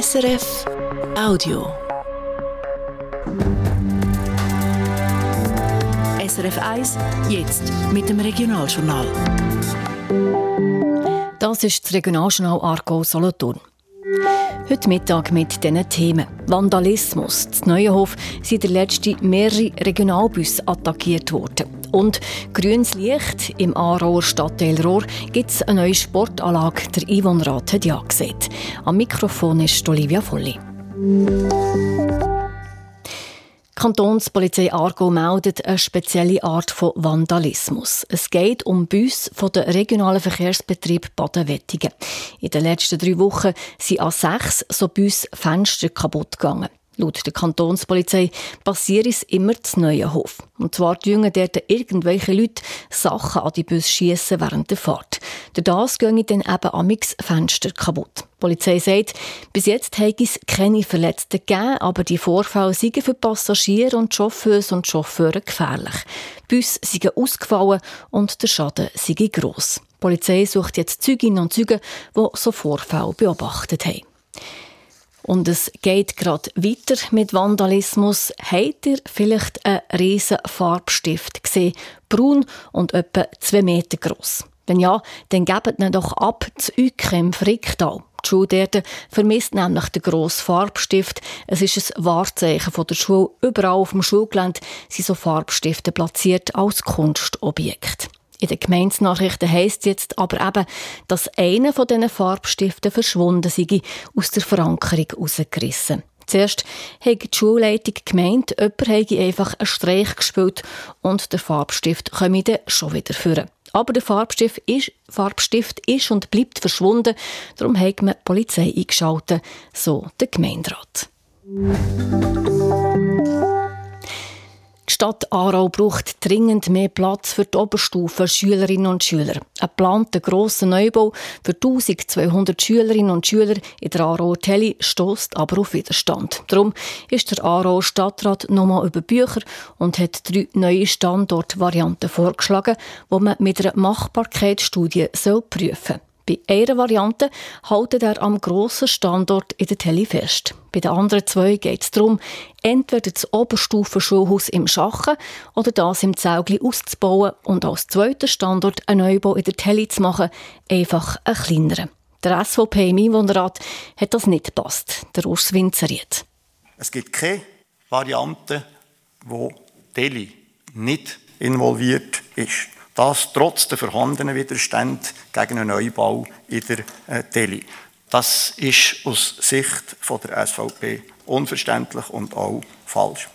SRF Audio. SRF 1, jetzt mit dem Regionaljournal. Das ist das Regionaljournal Aargau-Solothurn. Heute Mittag mit diesen Themen. Vandalismus. In Neuenhof sind in der letzten mehrere Regionalbusse attackiert worden. Und grünes Licht. Im Aarauer Stadtteil Rohr gibt es eine neue Sportanlage. Der Einwohnerrat hat ja gesagt. Am Mikrofon ist Olivia Volli. Die Kantonspolizei Aargau meldet eine spezielle Art von Vandalismus. Es geht um Busse der Regionalen Verkehrsbetriebe Baden-Wettingen. In den letzten 3 Wochen sind an 6 so Busse Fenster kaputt gegangen. Laut der Kantonspolizei passiert es immer zu Neuenhof. Und zwar jünger dort irgendwelche Leute Sachen an die Busse schiessen während der Fahrt. Durch das gehen dann eben amix Fenster kaputt. Die Polizei sagt, bis jetzt habe es keine Verletzten gegeben, aber die Vorfälle seien für Passagiere und Chauffeurs und Chauffeure gefährlich. Die Busse seien ausgefallen und der Schaden sei gross. Die Polizei sucht jetzt Zeuginnen und Zeugen, die so Vorfälle beobachtet haben. Und es geht gerade weiter mit Vandalismus. Habt ihr vielleicht einen riesen Farbstift gesehen? Braun und etwa 2 Meter gross. Wenn ja, dann gebt ihn doch ab zu euch im Fricktal. Die Schule dort vermisst nämlich den grossen Farbstift. Es ist ein Wahrzeichen von der Schule. Überall auf dem Schulgelände sind so Farbstifte platziert als Kunstobjekt. In den Gemeindenachrichten heisst es jetzt aber eben, dass einer von diesen Farbstiften verschwunden sei, aus der Verankerung rausgerissen. Zuerst hat die Schulleitung gemeint, jemand habe einfach einen Streich gespielt und der Farbstift komme dann schon wieder führen. Aber der Farbstift ist und bleibt verschwunden. Darum hat man die Polizei eingeschaltet, so der Gemeinderat. Die Stadt Aarau braucht dringend mehr Platz für die Oberstufe Schülerinnen und Schüler. Ein geplanter grosser Neubau für 1200 Schülerinnen und Schüler in der Aarau-Telli stösst aber auf Widerstand. Darum ist der Aarauer Stadtrat nochmal über Bücher und hat 3 neue Standortvarianten vorgeschlagen, die man mit einer Machbarkeitsstudie prüfen soll. Bei einer Variante hält er am grossen Standort in der Telli fest. Bei den anderen 2 geht es darum, entweder das Oberstufenschulhaus im Schachen oder das im Zäugli auszubauen und als zweiten Standort einen Neubau in der Telli zu machen, einfach einen kleineren. Der SVP im Einwohnerrat hat das nicht gepasst, der Urs Winzerried. Es gibt keine Variante, wo Telli nicht involviert ist. Das trotz der vorhandenen Widerstände gegen einen Neubau in der Telli. Das ist aus Sicht der SVP unverständlich und auch falsch.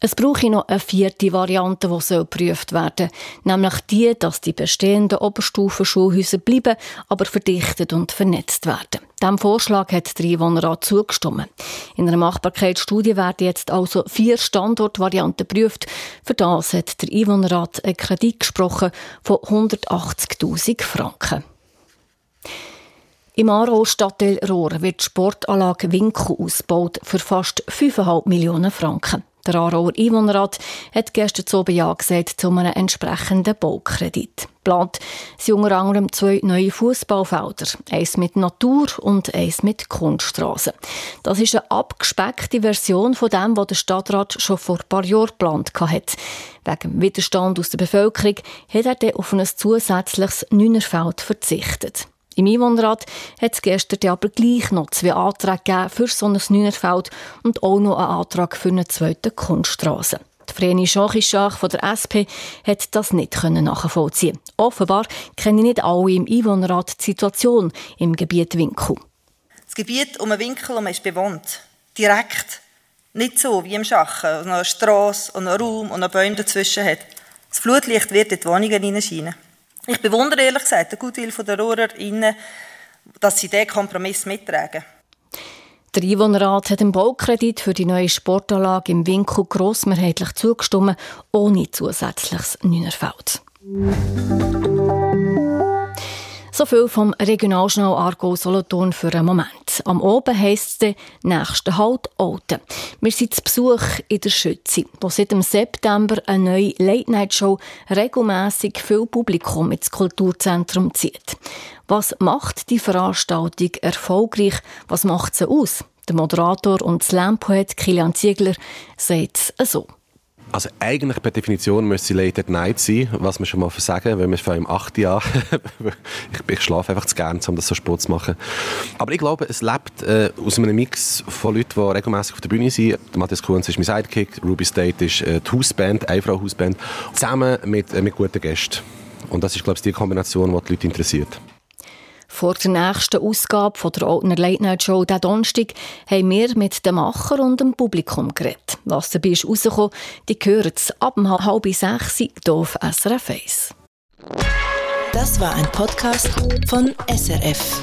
Es brauche noch eine 4. Variante, die geprüft werden soll. Nämlich die, dass die bestehenden Oberstufenschulhäuser bleiben, aber verdichtet und vernetzt werden. Diesem Vorschlag hat der Einwohnerrat zugestimmt. In einer Machbarkeitsstudie werden jetzt also 4 Standortvarianten geprüft. Für das hat der Einwohnerrat einen Kredit gesprochen von 180'000 Franken. Im Aarauer Stadtteil Rohr wird die Sportanlage Winkel ausgebaut für fast 5,5 Millionen Franken. Der Aarauer Einwohnerrat hat gestern so Ja gesagt zu einem entsprechenden Baukredit. Geplant sind unter anderem 2 neue Fußballfelder, eins mit Natur und eins mit Kunststraßen. Das ist eine abgespeckte Version von dem, was der Stadtrat schon vor ein paar Jahren geplant hatte. Wegen Widerstand aus der Bevölkerung hat er dann auf ein zusätzliches 9er-Feld verzichtet. Im Einwohnerrat hat es gestern aber gleich noch 2 Anträge gegeben für so ein 9er-Feld und auch noch einen Antrag für eine 2. Kunststrasse. Die Vreni Schach von der SP hat das nicht nachvollziehen. Offenbar kennen nicht alle im Einwohnerrat die Situation im Gebiet Winkel. Das Gebiet um den Winkel ist bewohnt. Direkt. Nicht so wie im Schachen, wo noch eine Strasse und einen Raum und noch Bäume dazwischen hat. Das Flutlicht wird in die Wohnungen hineinscheinen. Ich bewundere ehrlich gesagt den Gutwill der RohrerInnen, dass sie diesen Kompromiss mittragen. Der Einwohnerrat hat dem Baukredit für die neue Sportanlage im Winkel grossmehrheitlich zugestimmt, ohne zusätzliches Neunerfeld. So viel vom Regionaljournal Aargau Solothurn für einen Moment. und am Abend heisst es dann «Nächsten Halt Olten». Wir sind zu Besuch in der Schütze, wo seit dem September eine neue Late Night Show regelmässig viel Publikum ins Kulturzentrum zieht. Was macht die Veranstaltung erfolgreich? Was macht sie aus? Der Moderator und Slam-Poet Kilian Ziegler sagt es so. Also eigentlich per Definition müsste sie Late at Night sein, was wir schon mal versagen, weil wir fangen im 8. Jahr. Ich schlafe einfach zu gerne, um das so Sport zu machen. Aber ich glaube, es lebt aus einem Mix von Leuten, die regelmässig auf der Bühne sind. Matthias Kuhnze ist mein Sidekick, Ruby State ist die Hausband, Einfrau-Hausband, zusammen mit guten Gästen. Und das ist, glaube ich, die Kombination, die die Leute interessiert. Vor der nächsten Ausgabe von der Oldner Late Night Show diesen Donnerstag haben wir mit den Machern und dem Publikum geredet. Was dabei ist rausgekommen, die hören es ab 5:30 hier auf SRF 1. Das war ein Podcast von SRF.